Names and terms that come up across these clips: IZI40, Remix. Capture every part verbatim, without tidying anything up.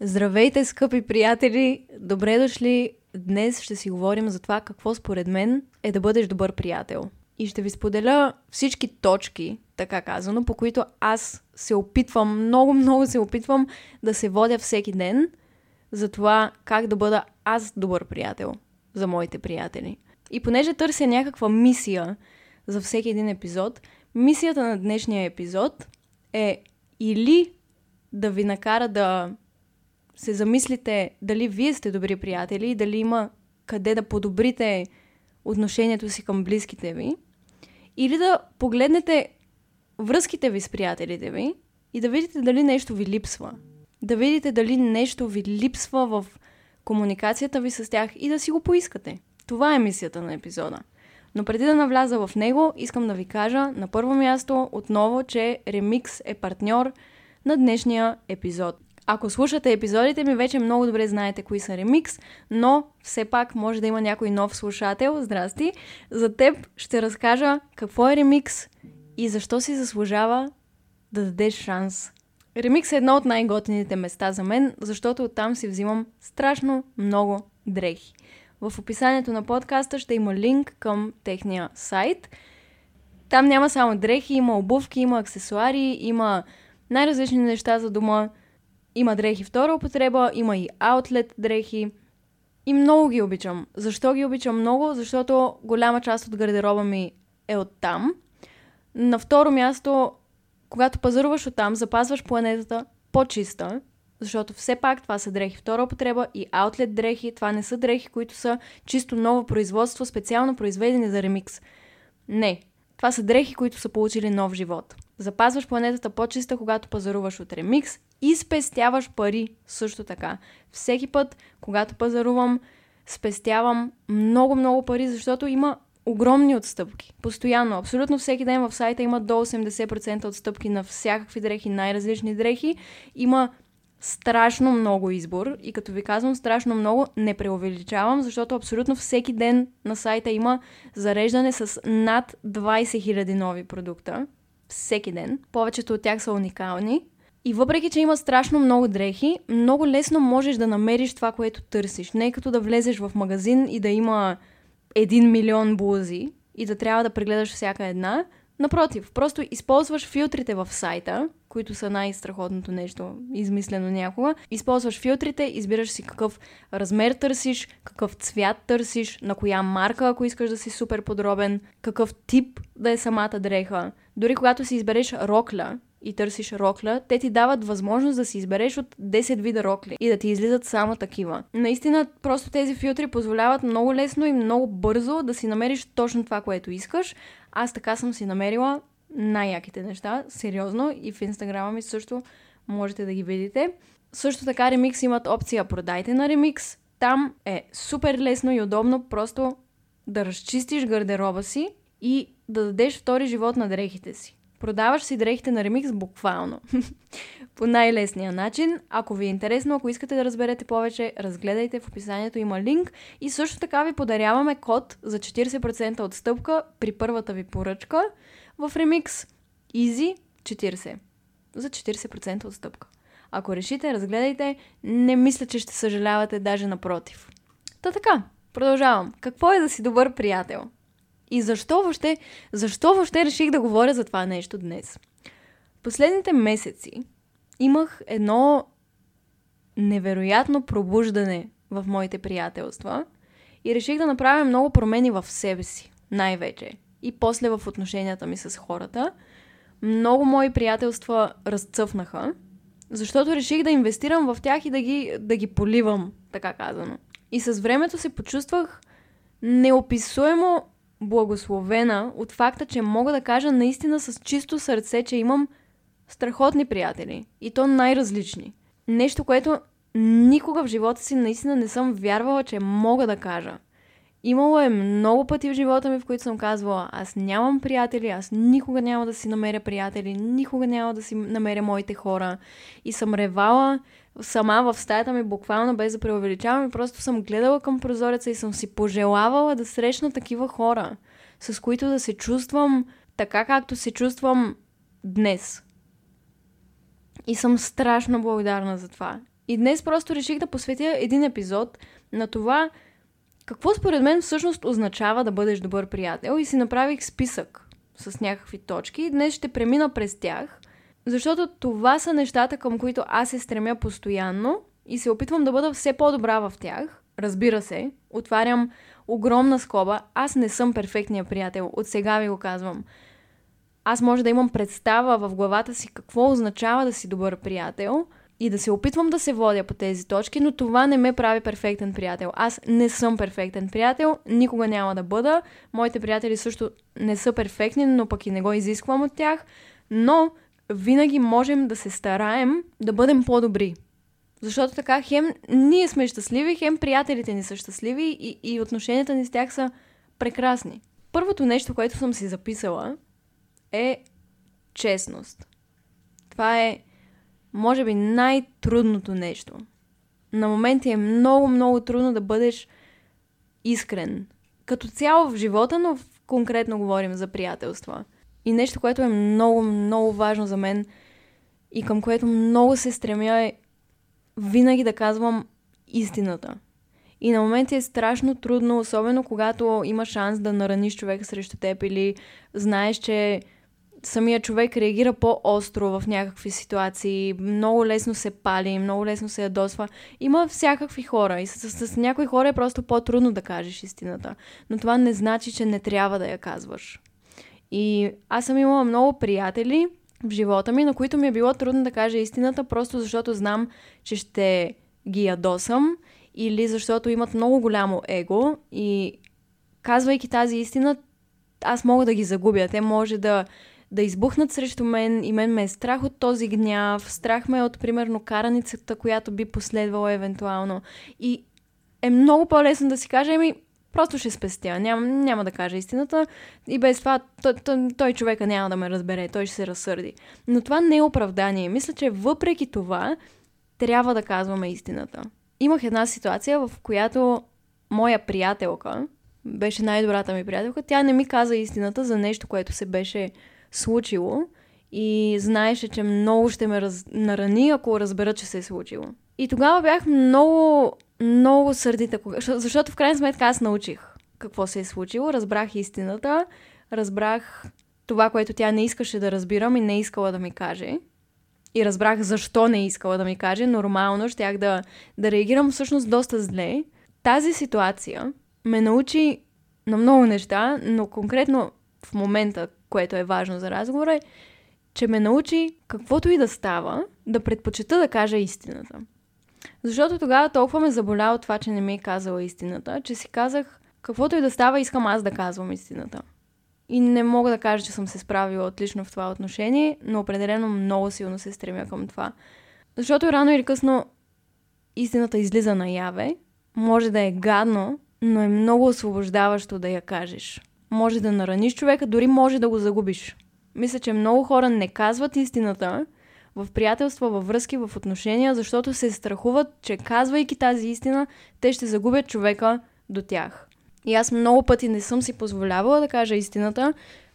Здравейте, скъпи приятели! Добре дошли! Днес ще си говорим за това какво според мен е да бъдеш добър приятел. И ще ви споделя всички точки, така казано, по които аз се опитвам, много-много се опитвам да се водя всеки ден за това как да бъда аз добър приятел за моите приятели. И понеже търся някаква мисия за всеки един епизод, мисията на днешния епизод е или да ви накара да се замислите дали вие сте добри приятели и дали има къде да подобрите отношението си към близките ви, или да погледнете връзките ви с приятелите ви и да видите дали нещо ви липсва. Да видите дали нещо ви липсва в комуникацията ви с тях и да си го поискате. Това е мисията на епизода. Но преди да навляза в него, искам да ви кажа на първо място отново, че Remix е партньор на днешния епизод. Ако слушате епизодите ми, вече много добре знаете кои са Remix, но все пак може да има някой нов слушател. Здрасти! За теб ще разкажа какво е Remix и защо си заслужава да дадеш шанс. Remix е едно от най-готините места за мен, защото оттам си взимам страшно много дрехи. В описанието на подкаста ще има линк към техния сайт. Там няма само дрехи, има обувки, има аксесуари, има най-различни неща за дома. Има дрехи втора употреба, има и аутлет дрехи и много ги обичам. Защо ги обичам много? Защото голяма част от гардероба ми е оттам. На второ място, когато пазаруваш оттам, запазваш планетата по-чиста, защото все пак това са дрехи втора употреба и аутлет дрехи. Това не са дрехи, които са чисто ново производство, специално произведени за Remix. Не, това са дрехи, които са получили нов живот. Запазваш планетата по-чиста, когато пазаруваш от Remix. И спестяваш пари също така. Всеки път, когато пазарувам, спестявам много-много пари, защото има огромни отстъпки. Постоянно, абсолютно всеки ден в сайта има до осемдесет процента отстъпки на всякакви дрехи, най-различни дрехи. Има страшно много избор и като ви казвам страшно много, не преувеличавам, защото абсолютно всеки ден на сайта има зареждане с над двадесет хиляди нови продукта. Всеки ден. Повечето от тях са уникални. И въпреки, че има страшно много дрехи, много лесно можеш да намериш това, което търсиш. Не като да влезеш в магазин и да има един милион блузи и да трябва да прегледаш всяка една. Напротив, просто използваш филтрите в сайта, които са най-страхотното нещо, измислено някога. Използваш филтрите, избираш си какъв размер търсиш, какъв цвят търсиш, на коя марка, ако искаш да си супер подробен, какъв тип да е самата дреха. Дори когато си избереш рокля и търсиш рокля, те ти дават възможност да си избереш от десет вида рокли и да ти излизат само такива. Наистина, просто тези филтри позволяват много лесно и много бързо да си намериш точно това, което искаш. Аз така съм си намерила най-яките неща, сериозно, и в Инстаграма ми също можете да ги видите. Също така Remix имат опция "Продайте на Remix". Там е супер лесно и удобно просто да разчистиш гардероба си и да дадеш втори живот на дрехите си. Продаваш си дрехите на Remix буквално. По най-лесния начин. Ако ви е интересно, ако искате да разберете повече, разгледайте, в описанието има линк. И също така ви подаряваме код за четиридесет процента отстъпка при първата ви поръчка в Remix изи четиридесет. За четиридесет процента отстъпка. Ако решите, разгледайте. Не мисля, че ще съжалявате, даже напротив. Та така, продължавам. Какво е да си добър приятел? И защо въобще, защо въобще реших да говоря за това нещо днес? Последните месеци имах едно невероятно пробуждане в моите приятелства и реших да направя много промени в себе си, най-вече. И после в отношенията ми с хората. Много мои приятелства разцъфнаха, защото реших да инвестирам в тях и да ги, да ги поливам, така казано. И с времето се почувствах неописуемо благословена от факта, че мога да кажа наистина с чисто сърце, че имам страхотни приятели. И то най-различни. Нещо, което никога в живота си наистина не съм вярвала, че мога да кажа. Имало е много пъти в живота ми, в които съм казвала: аз нямам приятели, аз никога няма да си намеря приятели, никога няма да си намеря моите хора. И съм ревала сама в стаята ми, буквално, без да преувеличавам, и просто съм гледала към прозореца и съм си пожелавала да срещна такива хора, с които да се чувствам така, както се чувствам днес. И съм страшно благодарна за това. И днес просто реших да посветя един епизод на това, какво според мен всъщност означава да бъдеш добър приятел, и си направих списък с някакви точки и днес ще премина през тях, защото това са нещата, към които аз се стремя постоянно и се опитвам да бъда все по-добра в тях. Разбира се, отварям огромна скоба, аз не съм перфектният приятел, от сега ви го казвам. Аз може да имам представа в главата си какво означава да си добър приятел и да се опитвам да се водя по тези точки, но това не ме прави перфектен приятел. Аз не съм перфектен приятел, никога няма да бъда. Моите приятели също не са перфектни, но пък и не го изисквам от тях. Но винаги можем да се стараем да бъдем по-добри. Защото така хем ние сме щастливи, хем приятелите ни са щастливи и, и отношенията ни с тях са прекрасни. Първото нещо, което съм си записала, е честност. Това е, може би, най-трудното нещо. На моменти е много, много трудно да бъдеш искрен. Като цяло в живота, но конкретно говорим за приятелства. И нещо, което е много, много важно за мен и към което много се стремя, е винаги да казвам истината. И на моменти е страшно трудно, особено когато има шанс да нараниш човека срещу теб или знаеш, че самия човек реагира по-остро в някакви ситуации, много лесно се пали, много лесно се ядосва. Има всякакви хора и с, с, с някои хора е просто по-трудно да кажеш истината. Но това не значи, че не трябва да я казваш. И аз съм имала много приятели в живота ми, на които ми е било трудно да кажа истината, просто защото знам, че ще ги ядосам или защото имат много голямо его и казвайки тази истина, аз мога да ги загубя. Те може да, да избухнат срещу мен и мен ме е страх от този гняв, страх ме е от, примерно, караницата, която би последвала евентуално. И е много по-лесно да си кажа, еми, просто ще спестя, няма, няма да кажа истината и без това той, той, той човека няма да ме разбере, той ще се разсърди. Но това не е оправдание. Мисля, че въпреки това трябва да казваме истината. Имах една ситуация, в която моя приятелка, беше най-добрата ми приятелка, тя не ми каза истината за нещо, което се беше случило и знаеше, че много ще ме раз... нарани, ако разбера, че се е случило. И тогава бях много, много сърдита, защото в крайна сметка аз научих какво се е случило, разбрах истината, разбрах това, което тя не искаше да разбирам и не искала да ми каже. И разбрах защо не искала да ми каже. Нормално щях да, да реагирам всъщност доста зле. Тази ситуация ме научи на много неща, но конкретно в момента, което е важно за разговора, е, че ме научи каквото и да става, да предпочита да кажа истината. Защото тогава толкова ме заболя от това, че не ми е казала истината, че си казах, каквото и да става, искам аз да казвам истината. И не мога да кажа, че съм се справила отлично в това отношение, но определено много силно се стремя към това. Защото рано или късно истината излиза наяве, може да е гадно, но е много освобождаващо да я кажеш. Може да нараниш човека, дори може да го загубиш. Мисля, че много хора не казват истината в приятелства, във връзки, в отношения, защото се страхуват, че казвайки тази истина, те ще загубят човека до тях. И аз много пъти не съм си позволявала да кажа истината,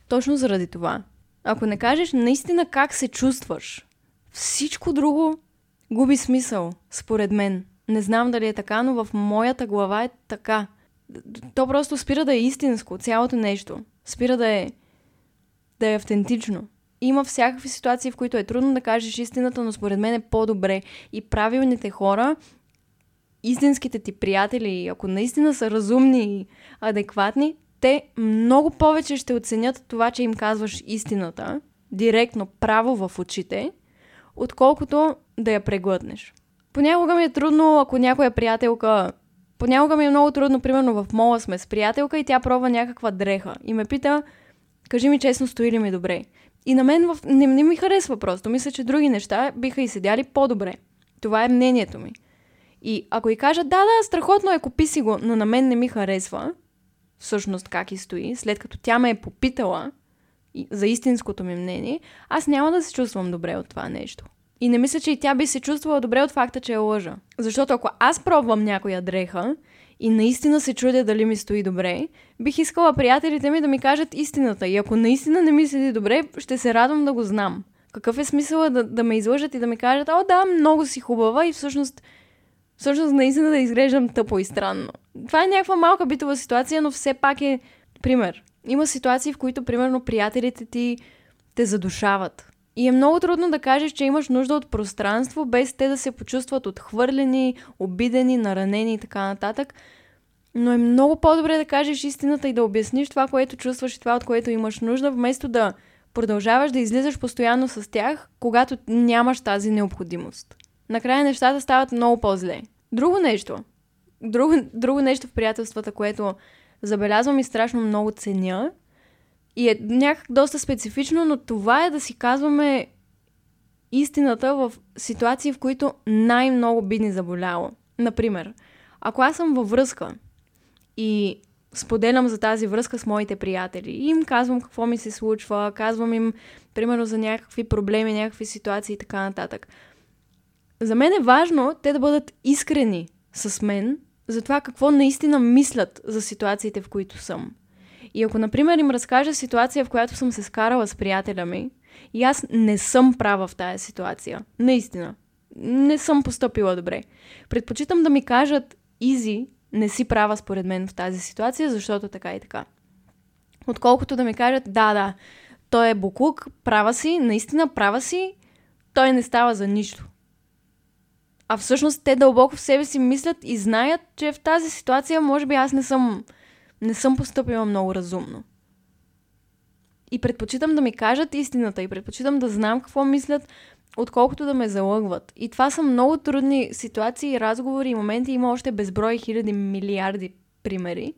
точно заради това. Ако не кажеш наистина как се чувстваш, всичко друго губи смисъл, според мен. Не знам дали е така, но в моята глава е така. То просто спира да е истинско, цялото нещо. Спира да е, да е автентично. Има всякакви ситуации, в които е трудно да кажеш истината, но според мен е по-добре. И правилните хора, истинските ти приятели, ако наистина са разумни и адекватни, те много повече ще оценят това, че им казваш истината, директно, право в очите, отколкото да я преглътнеш. Понякога ми е трудно, ако някоя приятелка... Понякога ми е много трудно, примерно в мола сме с приятелка и тя пробва някаква дреха и ме пита, кажи ми честно, стои ли ми добре? И на мен в... не, не ми харесва просто. Мисля, че други неща биха и седяли по-добре. Това е мнението ми. И ако ѝ кажа, да, да, страхотно е, купи си го, но на мен не ми харесва всъщност как и стои, след като тя ме е попитала за истинското ми мнение, аз няма да се чувствам добре от това нещо. И не мисля, че и тя би се чувствала добре от факта, че е лъжа. Защото ако аз пробвам някоя дреха и наистина се чудя дали ми стои добре, бих искала приятелите ми да ми кажат истината. И ако наистина не ми седи добре, ще се радвам да го знам. Какъв е смисъл да, да ме излъжат и да ми кажат, о да, много си хубава и всъщност, всъщност наистина да изглеждам тъпо и странно. Това е някаква малка битова ситуация, но все пак е пример. Има ситуации, в които, примерно, приятелите ти те задушават. И е много трудно да кажеш, че имаш нужда от пространство, без те да се почувстват отхвърлени, обидени, наранени и така нататък. Но е много по-добре да кажеш истината и да обясниш това, което чувстваш и това, от което имаш нужда, вместо да продължаваш да излизаш постоянно с тях, когато нямаш тази необходимост. Накрая нещата стават много по-зле. Друго нещо. Друго, друго нещо в приятелствата, което забелязвам и страшно много ценя, и е някак доста специфично, но това е да си казваме истината в ситуации, в които най-много би ни заболяло. Например, ако аз съм във връзка и споделям за тази връзка с моите приятели и им казвам какво ми се случва, казвам им, примерно, за някакви проблеми, някакви ситуации и така нататък. За мен е важно те да бъдат искрени с мен за това какво наистина мислят за ситуациите, в които съм. И ако, например, им разкажа ситуация, в която съм се скарала с приятеля ми, и аз не съм права в тая ситуация. Наистина. Не съм постъпила добре. Предпочитам да ми кажат, Изи, не си права според мен в тази ситуация, защото така и така. Отколкото да ми кажат, да, да, той е боклук, права си, наистина права си, той не става за нищо. А всъщност те дълбоко в себе си мислят и знаят, че в тази ситуация може би аз не съм... Не съм постъпила много разумно. И предпочитам да ми кажат истината и предпочитам да знам какво мислят, отколкото да ме залъгват. И това са много трудни ситуации, разговори и моменти. Има още безброй хиляди, милиарди примери.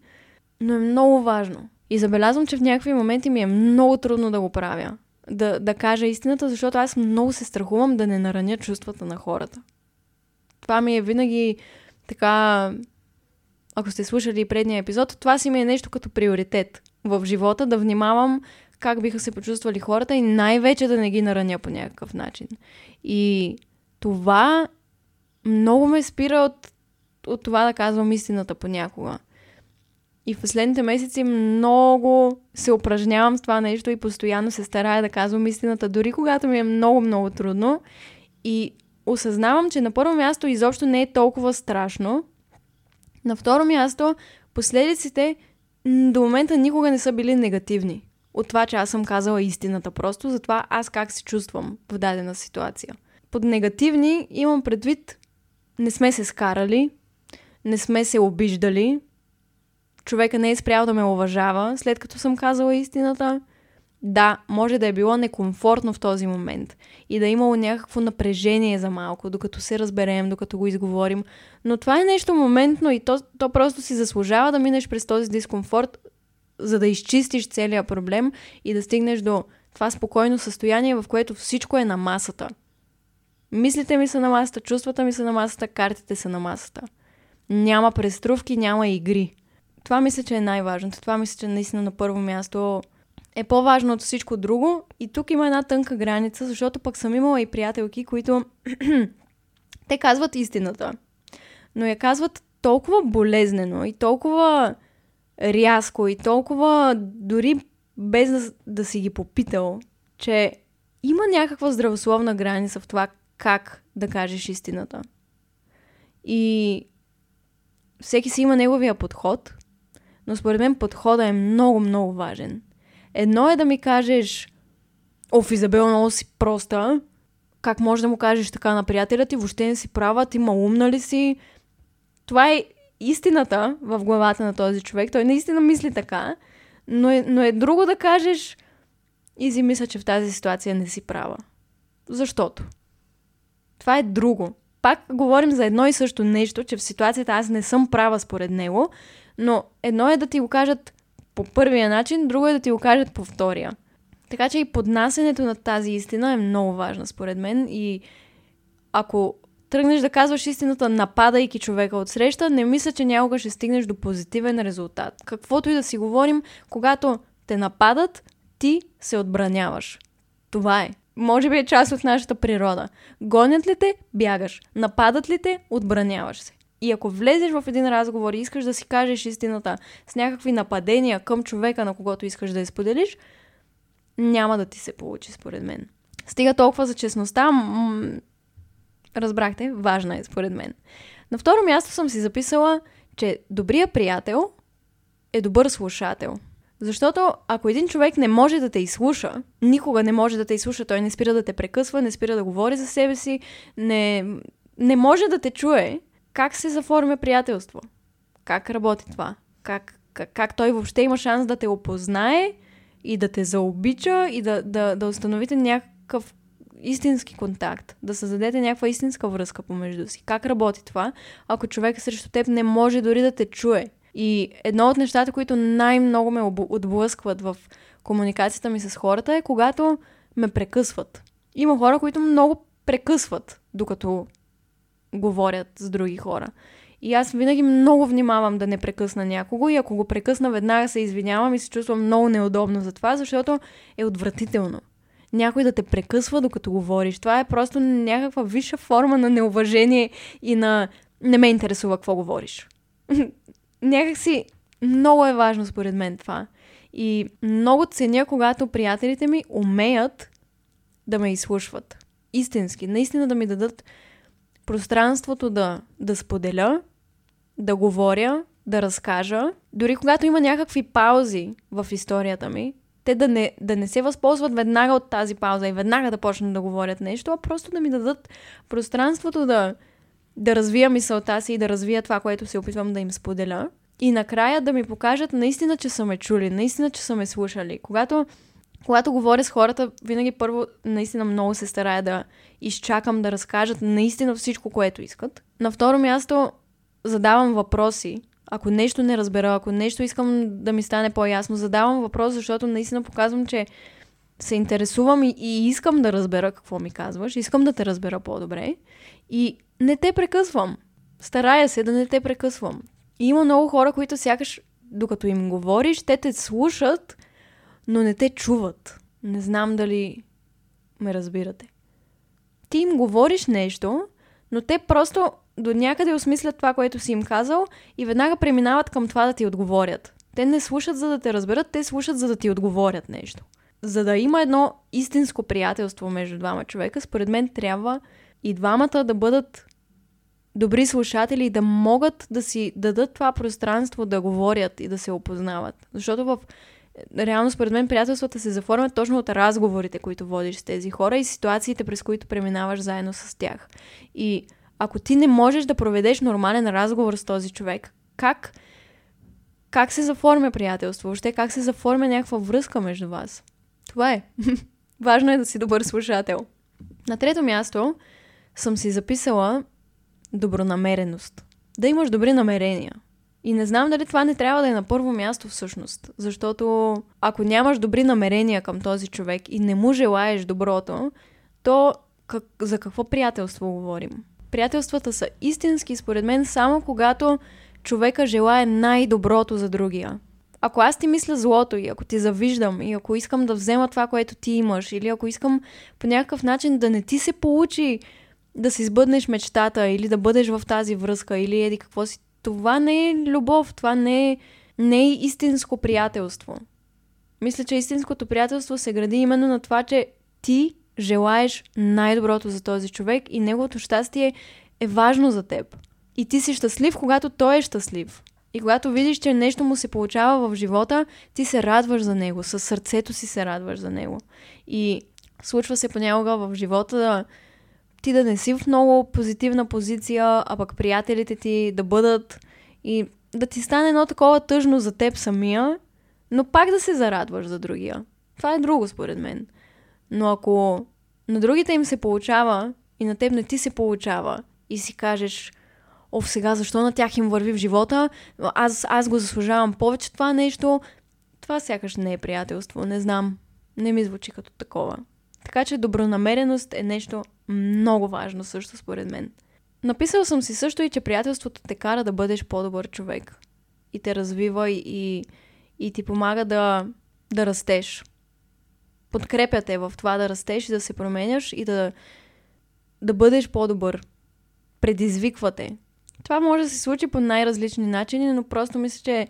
Но е много важно. И забелязвам, че в някакви моменти ми е много трудно да го правя. Да, да кажа истината, защото аз много се страхувам да не нараня чувствата на хората. Това ми е винаги така... Ако сте слушали предния епизод, това си ми е нещо като приоритет в живота, да внимавам как биха се почувствали хората и най-вече да не ги нараня по някакъв начин. И това много ме спира от, от това да казвам истината понякога. И в последните месеци много се упражнявам с това нещо и постоянно се старая да казвам истината, дори когато ми е много-много трудно. И осъзнавам, че на първо място изобщо не е толкова страшно. На второ място, последиците до момента никога не са били негативни. От това, че аз съм казала истината просто, за това аз как се чувствам в дадена ситуация. Под негативни имам предвид, не сме се скарали, не сме се обиждали, човека не е спрял да ме уважава, след като съм казала истината. Да, може да е било некомфортно в този момент и да е имало някакво напрежение за малко, докато се разберем, докато го изговорим, но това е нещо моментно и то, то просто си заслужава да минеш през този дискомфорт, за да изчистиш целия проблем и да стигнеш до това спокойно състояние, в което всичко е на масата. Мислите ми са на масата, чувствата ми са на масата, картите са на масата. Няма преструвки, няма игри. Това мисля, че е най-важното. Това мисля, че наистина на първо място... е по-важно от всичко друго. И тук има една тънка граница, защото пък съм имала и приятелки, които те казват истината, но я казват толкова болезнено и толкова рязко и толкова дори без да, да си ги попитал, че има някаква здравословна граница в това как да кажеш истината. И всеки си има неговия подход, но според мен подходът е много-много важен. Едно е да ми кажеш, оф, Изабел, много си проста, как можеш да му кажеш така на приятеля ти, въобще не си права, ти малумна ли си? Това е истината в главата на този човек, той наистина мисли така, но е, но е друго да кажеш, Изи, мисля, че в тази ситуация не си права. Защото? Това е друго. Пак говорим за едно и също нещо, че в ситуацията аз не съм права според него, но едно е да ти го кажат по първия начин, друго е да ти го кажат по втория. Така че и поднасенето на тази истина е много важно според мен и ако тръгнеш да казваш истината, нападайки човека отсреща, не мисля, че някога ще стигнеш до позитивен резултат. Каквото и да си говорим, когато те нападат, ти се отбраняваш. Това е. Може би е част от нашата природа. Гонят ли те, бягаш. Нападат ли те, отбраняваш се. И ако влезеш в един разговор и искаш да си кажеш истината с някакви нападения към човека, на когото искаш да я споделиш, няма да ти се получи според мен. Стига толкова за честността. М- разбрахте, важна е според мен. На второ място съм си записала, че добрият приятел е добър слушател. Защото ако един човек не може да те изслуша, никога не може да те изслуша, той не спира да те прекъсва, не спира да говори за себе си, не, не може да те чуе, как се заформя приятелство? Как работи това? Как, как, как той въобще има шанс да те опознае и да те заобича и да, да, да установите някакъв истински контакт, да създадете някаква истинска връзка помежду си? Как работи това, ако човек срещу теб не може дори да те чуе? И едно от нещата, които най-много ме отблъскват в комуникацията ми с хората е когато ме прекъсват. Има хора, които много прекъсват, докато говорят с други хора. И аз винаги много внимавам да не прекъсна някого и ако го прекъсна, веднага се извинявам и се чувствам много неудобно за това, защото е отвратително. Някой да те прекъсва, докато говориш. Това е просто някаква висша форма на неуважение и на не ме интересува какво говориш. Някакси много е важно според мен това. И много ценя, когато приятелите ми умеят да ме изслушват. Истински. Наистина да ми дадат пространството да, да споделя, да говоря, да разкажа. Дори когато има някакви паузи в историята ми, те да не, да не се възползват веднага от тази пауза и веднага да почнат да говорят нещо, а просто да ми дадат пространството да... да развия мисълта си и да развия това, което се опитвам да им споделя. И накрая да ми покажат наистина, че са ме чули, наистина, че са ме слушали. Когато, когато говоря с хората, винаги първо наистина много се старая да изчакам да разкажат наистина всичко, което искат. На второ място задавам въпроси. Ако нещо не разбера, ако нещо искам да ми стане по-ясно, задавам въпрос, защото наистина показвам, че се интересувам и, и искам да разбера какво ми казваш, искам да те разбера по-добре. И не те прекъсвам. Старая се да не те прекъсвам. И има много хора, които сякаш, докато им говориш, те те слушат, но не те чуват. Не знам дали ме разбирате. Ти им говориш нещо, но те просто до някъде осмислят това, което си им казал и веднага преминават към това да ти отговорят. Те не слушат, за да те разберат, те слушат, за да ти отговорят нещо. За да има едно истинско приятелство между двама човека, според мен трябва и двамата да бъдат добри слушатели и да могат да си дадат това пространство да говорят и да се опознават. Защото в реално според мен приятелствата се заформят точно от разговорите, които водиш с тези хора и ситуациите, през които преминаваш заедно с тях. И ако ти не можеш да проведеш нормален разговор с този човек, как, как се заформя приятелство? Въобще как се заформя някаква връзка между вас? Това е. Важно е да си добър слушател. На трето място съм си записала добронамереност. Да имаш добри намерения. И не знам дали това не трябва да е на първо място всъщност. Защото ако нямаш добри намерения към този човек и не му желаеш доброто, то как, за какво приятелство говорим? Приятелствата са истински според мен само когато човека желае най-доброто за другия. Ако аз ти мисля злото и ако ти завиждам и ако искам да взема това, което ти имаш или ако искам по някакъв начин да не ти се получи да си сбъднеш мечтата или да бъдеш в тази връзка или еди какво си, това не е любов, това не е, не е истинско приятелство. Мисля, че истинското приятелство се гради именно на това, че ти желаеш най-доброто за този човек и неговото щастие е важно за теб. И ти си щастлив, когато той е щастлив. И когато видиш, че нещо му се получава в живота, ти се радваш за него, със сърцето си се радваш за него. И случва се понякога в живота да ти да не си в много позитивна позиция, а пък приятелите ти да бъдат и да ти стане едно такова тъжно за теб самия, но пак да се зарадваш за другия. Това е друго според мен. Но ако на другите им се получава и на теб не ти се получава и си кажеш... О, сега защо на тях им върви в живота? Аз, аз го заслужавам повече това нещо. Това сякаш не е приятелство. Не знам. Не ми звучи като такова. Така че добронамереност е нещо много важно също според мен. Написал съм си също и, че приятелството те кара да бъдеш по-добър човек. И те развива и, и, и ти помага да, да растеш. Подкрепя те в това да растеш и да се променяш и да, да бъдеш по-добър. Предизвиква те. Това може да се случи по най-различни начини, но просто мисля, че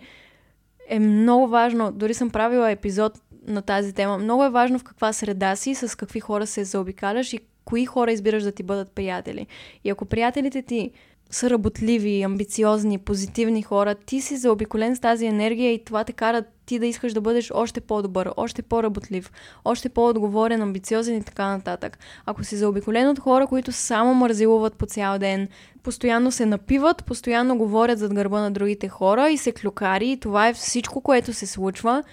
е много важно. Дори съм правила епизод на тази тема. Много е важно в каква среда си, с какви хора се заобикаляш и кои хора избираш да ти бъдат приятели. И ако приятелите ти са работливи, амбициозни, позитивни хора, ти си заобиколен с тази енергия и това те кара ти да искаш да бъдеш още по-добър, още по-работлив, още по-отговорен, амбициозен и така нататък. Ако си заобиколен от хора, които само мързилуват по цял ден, постоянно се напиват, постоянно говорят зад гърба на другите хора и се клюкари, и това е всичко, което се случва,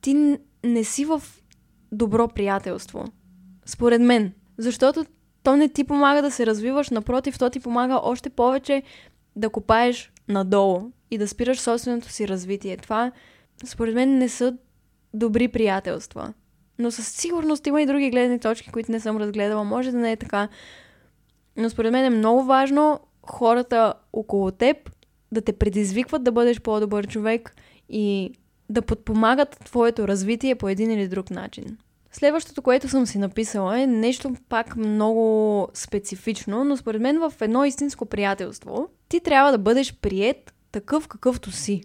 ти не си в добро приятелство. Според мен. Защото то не ти помага да се развиваш, напротив, то ти помага още повече да копаеш надолу и да спираш собственото си развитие. Това, според мен, не са добри приятелства. Но със сигурност има и други гледни точки, които не съм разгледала. Може да не е така. Но според мен е много важно хората около теб да те предизвикват да бъдеш по-добър човек и да подпомагат твоето развитие по един или друг начин. Следващото, което съм си написала, е нещо пак много специфично, но според мен в едно истинско приятелство ти трябва да бъдеш приет такъв какъвто си.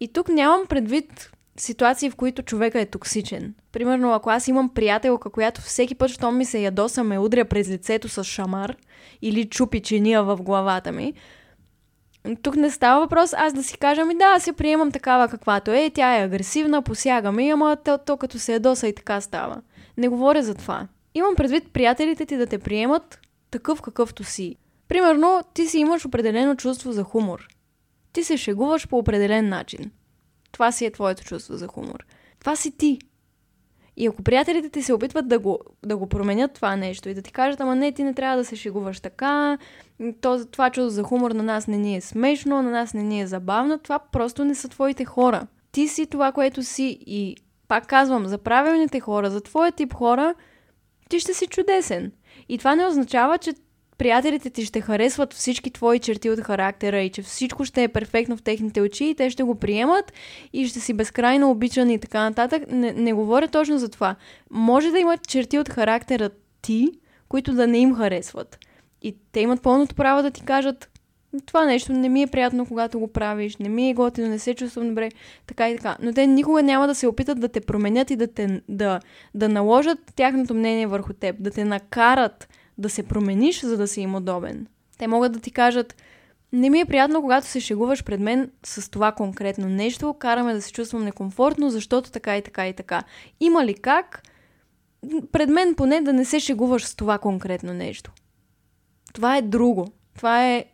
И тук нямам предвид ситуации, в които човека е токсичен. Примерно, ако аз имам приятелка, която всеки път, щом ми се ядоса, ме удря през лицето с шамар или чупи чиния в главата ми, тук не става въпрос аз да си кажа, ми да, аз я приемам такава каквато е, тя е агресивна, посяга ми, ама то, то като се ядоса и така става. Не говоря за това. Имам предвид приятелите ти да те приемат такъв какъвто си. Примерно, ти си имаш определено чувство за хумор. Ти се шегуваш по определен начин. Това си е твоето чувство за хумор. Това си ти. И ако приятелите ти се опитват да го, да го променят това нещо и да ти кажат, ама не, ти не трябва да се шегуваш така, то, това чувство за хумор на нас не ни е смешно, на нас не ни е забавно, това просто не са твоите хора. Ти си това, което си, и пак казвам, за правилните хора, за твоя тип хора, ти ще си чудесен. И това не означава, че приятелите ти ще харесват всички твои черти от характера и че всичко ще е перфектно в техните очи и те ще го приемат и ще си безкрайно обичани и така нататък. Не, не говоря точно за това. Може да имат черти от характера ти, които да не им харесват. И те имат пълното право да ти кажат, това нещо не ми е приятно, когато го правиш, не ми е готино, не се чувствам добре, така и така. Но те никога няма да се опитат да те променят и да, те, да, да наложат тяхното мнение върху теб, да те накарат да се промениш, за да си им удобен. Те могат да ти кажат, не ми е приятно, когато се шегуваш пред мен с това конкретно нещо, караме да се чувствам некомфортно, защото така и така и така. Има ли как пред мен поне да не се шегуваш с това конкретно нещо? Това е друго. Това е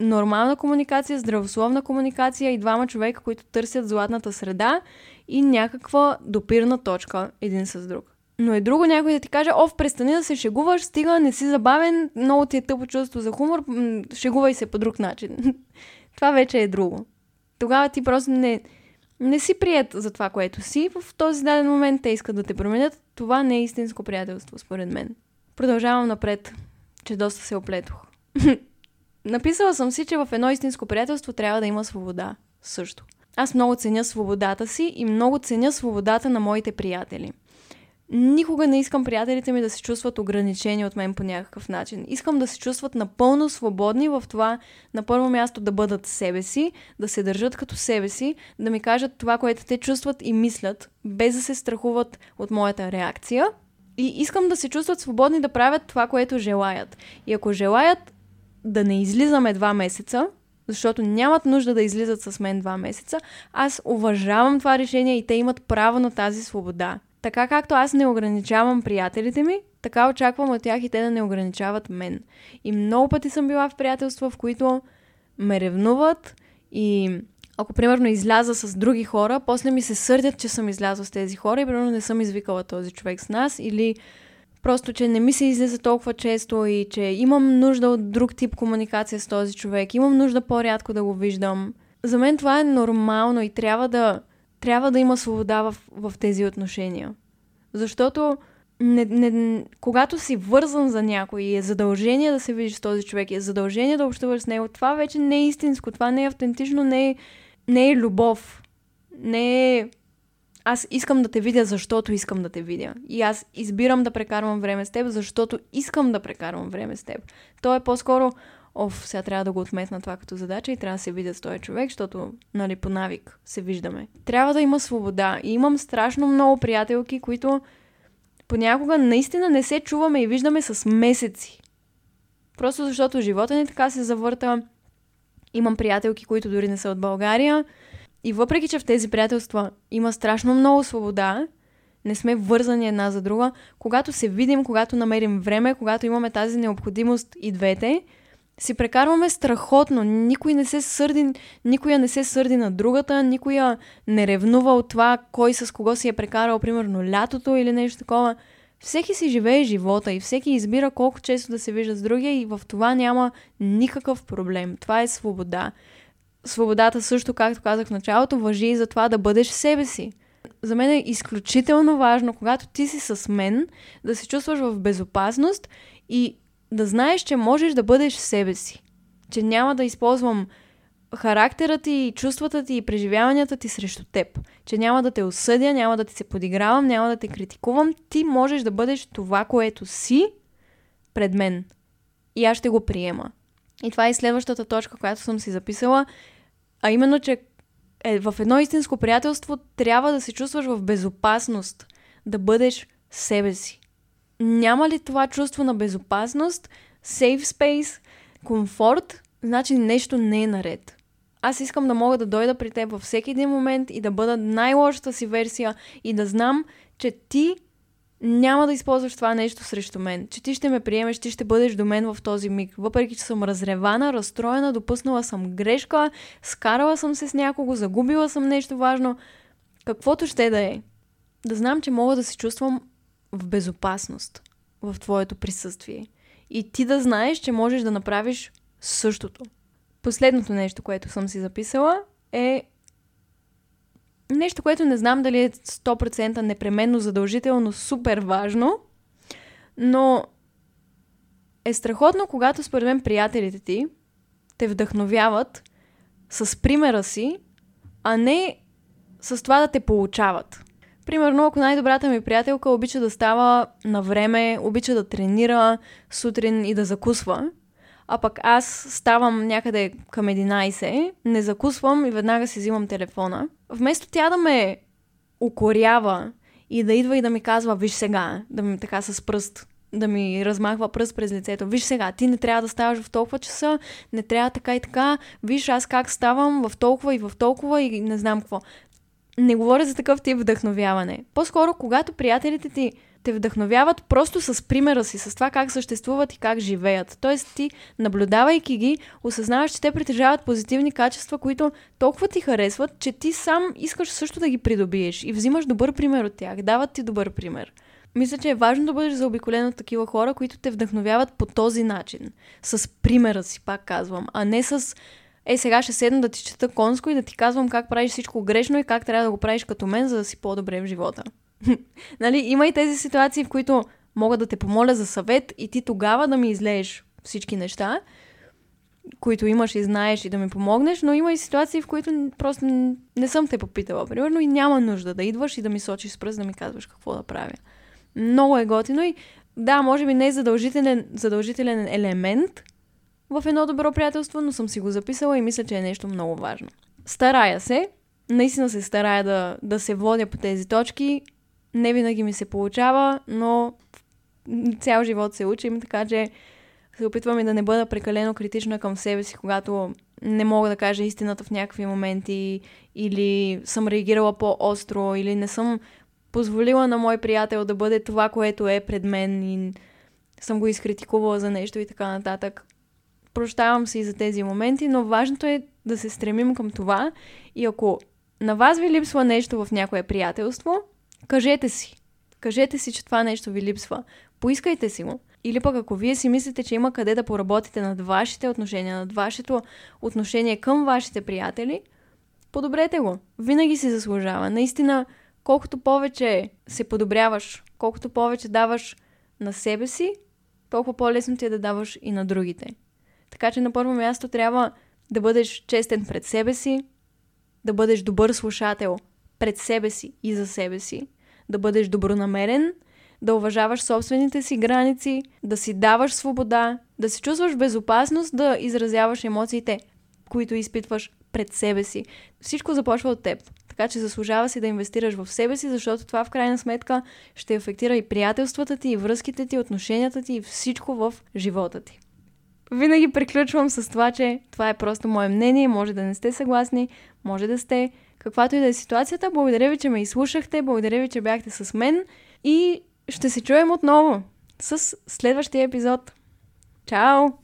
нормална комуникация, здравословна комуникация и двама човека, които търсят златната среда и някаква допирна точка един с друг. Но е друго някой да ти каже, ов, престани да се шегуваш, стига, не си забавен, много ти е тъпо чувство за хумор, шегувай се по друг начин. Това вече е друго. Тогава ти просто не, не си прият за това, което си. В този даден момент те искат да те променят. Това не е истинско приятелство, според мен. Продължавам напред, че доста се оплетох. Написала съм си, че в едно истинско приятелство трябва да има свобода също. Аз много ценя свободата си и много ценя свободата на моите приятели. Никога не искам приятелите ми да се чувстват ограничени от мен по някакъв начин. Искам да се чувстват напълно свободни в това, на първо място, да бъдат себе си, да се държат като себе си, да ми кажат това, което те чувстват и мислят, без да се страхуват от моята реакция. И искам да се чувстват свободни да правят това, което желаят. И ако желаят да не излизаме два месеца, защото нямат нужда да излизат с мен два месеца, аз уважавам това решение и те имат право на тази свобода. Така както аз не ограничавам приятелите ми, така очаквам от тях и те да не ограничават мен. И много пъти съм била в приятелства, в които ме ревнуват и ако, примерно, изляза с други хора, после ми се сърдят, че съм излязла с тези хора и, примерно, не съм извикала този човек с нас или просто, че не ми се излиза толкова често и че имам нужда от друг тип комуникация с този човек, имам нужда по-рядко да го виждам. За мен това е нормално и трябва да... Трябва да има свобода в, в тези отношения. Защото не, не, когато си вързан за някой и е задължение да се видиш с този човек, е задължение да общуваш с него, това вече не е истинско, това не е автентично, не е, не е любов. Не е аз искам да те видя, защото искам да те видя. И аз избирам да прекарвам време с теб, защото искам да прекарвам време с теб. То е по-скоро оф, сега трябва да го отметна това като задача и трябва да се видя с този човек, защото, нали, по навик се виждаме. Трябва да има свобода. И имам страшно много приятелки, които понякога наистина не се чуваме и виждаме с месеци. Просто защото живота ни така се завърта. Имам приятелки, които дори не са от България. И въпреки, че в тези приятелства има страшно много свобода, не сме вързани една за друга. Когато се видим, когато намерим време, когато имаме тази необходимост и двете, си прекарваме страхотно. Никой не се сърди, никоя не се сърди на другата, никоя не ревнува от това кой с кого си е прекарал, примерно, лятото или нещо такова. Всеки си живее живота и всеки избира колко често да се вижда с другия и в това няма никакъв проблем. Това е свобода. Свободата също, както казах в началото, важи и за това да бъдеш себе си. За мен е изключително важно, когато ти си с мен, да се чувстваш в безопасност и да знаеш, че можеш да бъдеш себе си. Че няма да използвам характера ти, чувствата ти и преживяванията ти срещу теб. Че няма да те осъдя, няма да ти се подигравам, няма да те критикувам. Ти можеш да бъдеш това, което си пред мен. И аз ще го приема. И това е следващата точка, която съм си записала. А именно, че е, в едно истинско приятелство трябва да се чувстваш в безопасност. Да бъдеш себе си. Няма ли това чувство на безопасност, safe space, комфорт, значи нещо не е наред. Аз искам да мога да дойда при теб във всеки един момент и да бъда най-лошата си версия и да знам, че ти няма да използваш това нещо срещу мен, че ти ще ме приемеш, ти ще бъдеш до мен в този миг. Въпреки, че съм разревана, разстроена, допуснала съм грешка, скарала съм се с някого, загубила съм нещо важно, каквото ще да е. Да знам, че мога да се чувствам в безопасност в твоето присъствие. И ти да знаеш, че можеш да направиш същото. Последното нещо, което съм си записала, е нещо, което не знам дали е сто процента непременно задължително супер важно, но е страхотно, когато според мен приятелите ти те вдъхновяват с примера си, а не с това да те получават. Примерно, ако най-добрата ми приятелка обича да става на време, обича да тренира сутрин и да закусва, а пък аз ставам някъде към единайсет, не закусвам и веднага си взимам телефона. Вместо тя да ме укорява и да идва и да ми казва, виж сега, да ми така с пръст, да ми размахва пръст през лицето, виж сега, ти не трябва да ставаш в толкова часа, не трябва така и така, виж аз как ставам в толкова и в толкова и не знам какво. Не говоря за такъв тип вдъхновяване. По-скоро, когато приятелите ти те вдъхновяват просто с примера си, с това как съществуват и как живеят. Тоест ти, наблюдавайки ги, осъзнаваш, че те притежават позитивни качества, които толкова ти харесват, че ти сам искаш също да ги придобиеш и взимаш добър пример от тях, дават ти добър пример. Мисля, че е важно да бъдеш заобиколен от такива хора, които те вдъхновяват по този начин. С примера си, пак казвам, а не с... Е, сега ще седна да ти чета конско и да ти казвам как правиш всичко грешно и как трябва да го правиш като мен, за да си по-добре в живота. Нали, има и тези ситуации, в които мога да те помоля за съвет и ти тогава да ми излееш всички неща, които имаш и знаеш и да ми помогнеш, но има и ситуации, в които просто не съм те попитала, примерно, и няма нужда да идваш и да ми сочиш с пръст, да ми казваш какво да правя. Много е готино и да, може би не е задължителен, задължителен елемент в едно добро приятелство, но съм си го записала и мисля, че е нещо много важно. Старая се, наистина се старая да, да се водя по тези точки. Не винаги ми се получава, но цял живот се учим, така че се опитвам и да не бъда прекалено критична към себе си, когато не мога да кажа истината в някакви моменти или съм реагирала по-остро, или не съм позволила на мой приятел да бъде това, което е пред мен и съм го изкритикувала за нещо и така нататък. Прощавам се и за тези моменти, но важното е да се стремим към това и ако на вас ви липсва нещо в някое приятелство, кажете си. Кажете си, че това нещо ви липсва. Поискайте си го. Или пък ако вие си мислите, че има къде да поработите над вашите отношения, над вашето отношение към вашите приятели, подобрете го. Винаги си заслужава. Наистина, колкото повече се подобряваш, колкото повече даваш на себе си, толкова по-лесно ти е да даваш и на другите. Така че на първо място трябва да бъдеш честен пред себе си, да бъдеш добър слушател пред себе си и за себе си, да бъдеш добронамерен, да уважаваш собствените си граници, да си даваш свобода, да се чувстваш безопасност, да изразяваш емоциите, които изпитваш пред себе си. Всичко започва от теб. Така че заслужава си да инвестираш в себе си, защото това в крайна сметка ще афектира и приятелствата ти, и връзките ти, отношенията ти и всичко в живота ти. Винаги приключвам с това, че това е просто мое мнение, може да не сте съгласни, може да сте, каквато и да е ситуацията. Благодаря ви, че ме изслушахте, благодаря ви, че бяхте с мен и ще се чуем отново с следващия епизод. Чао!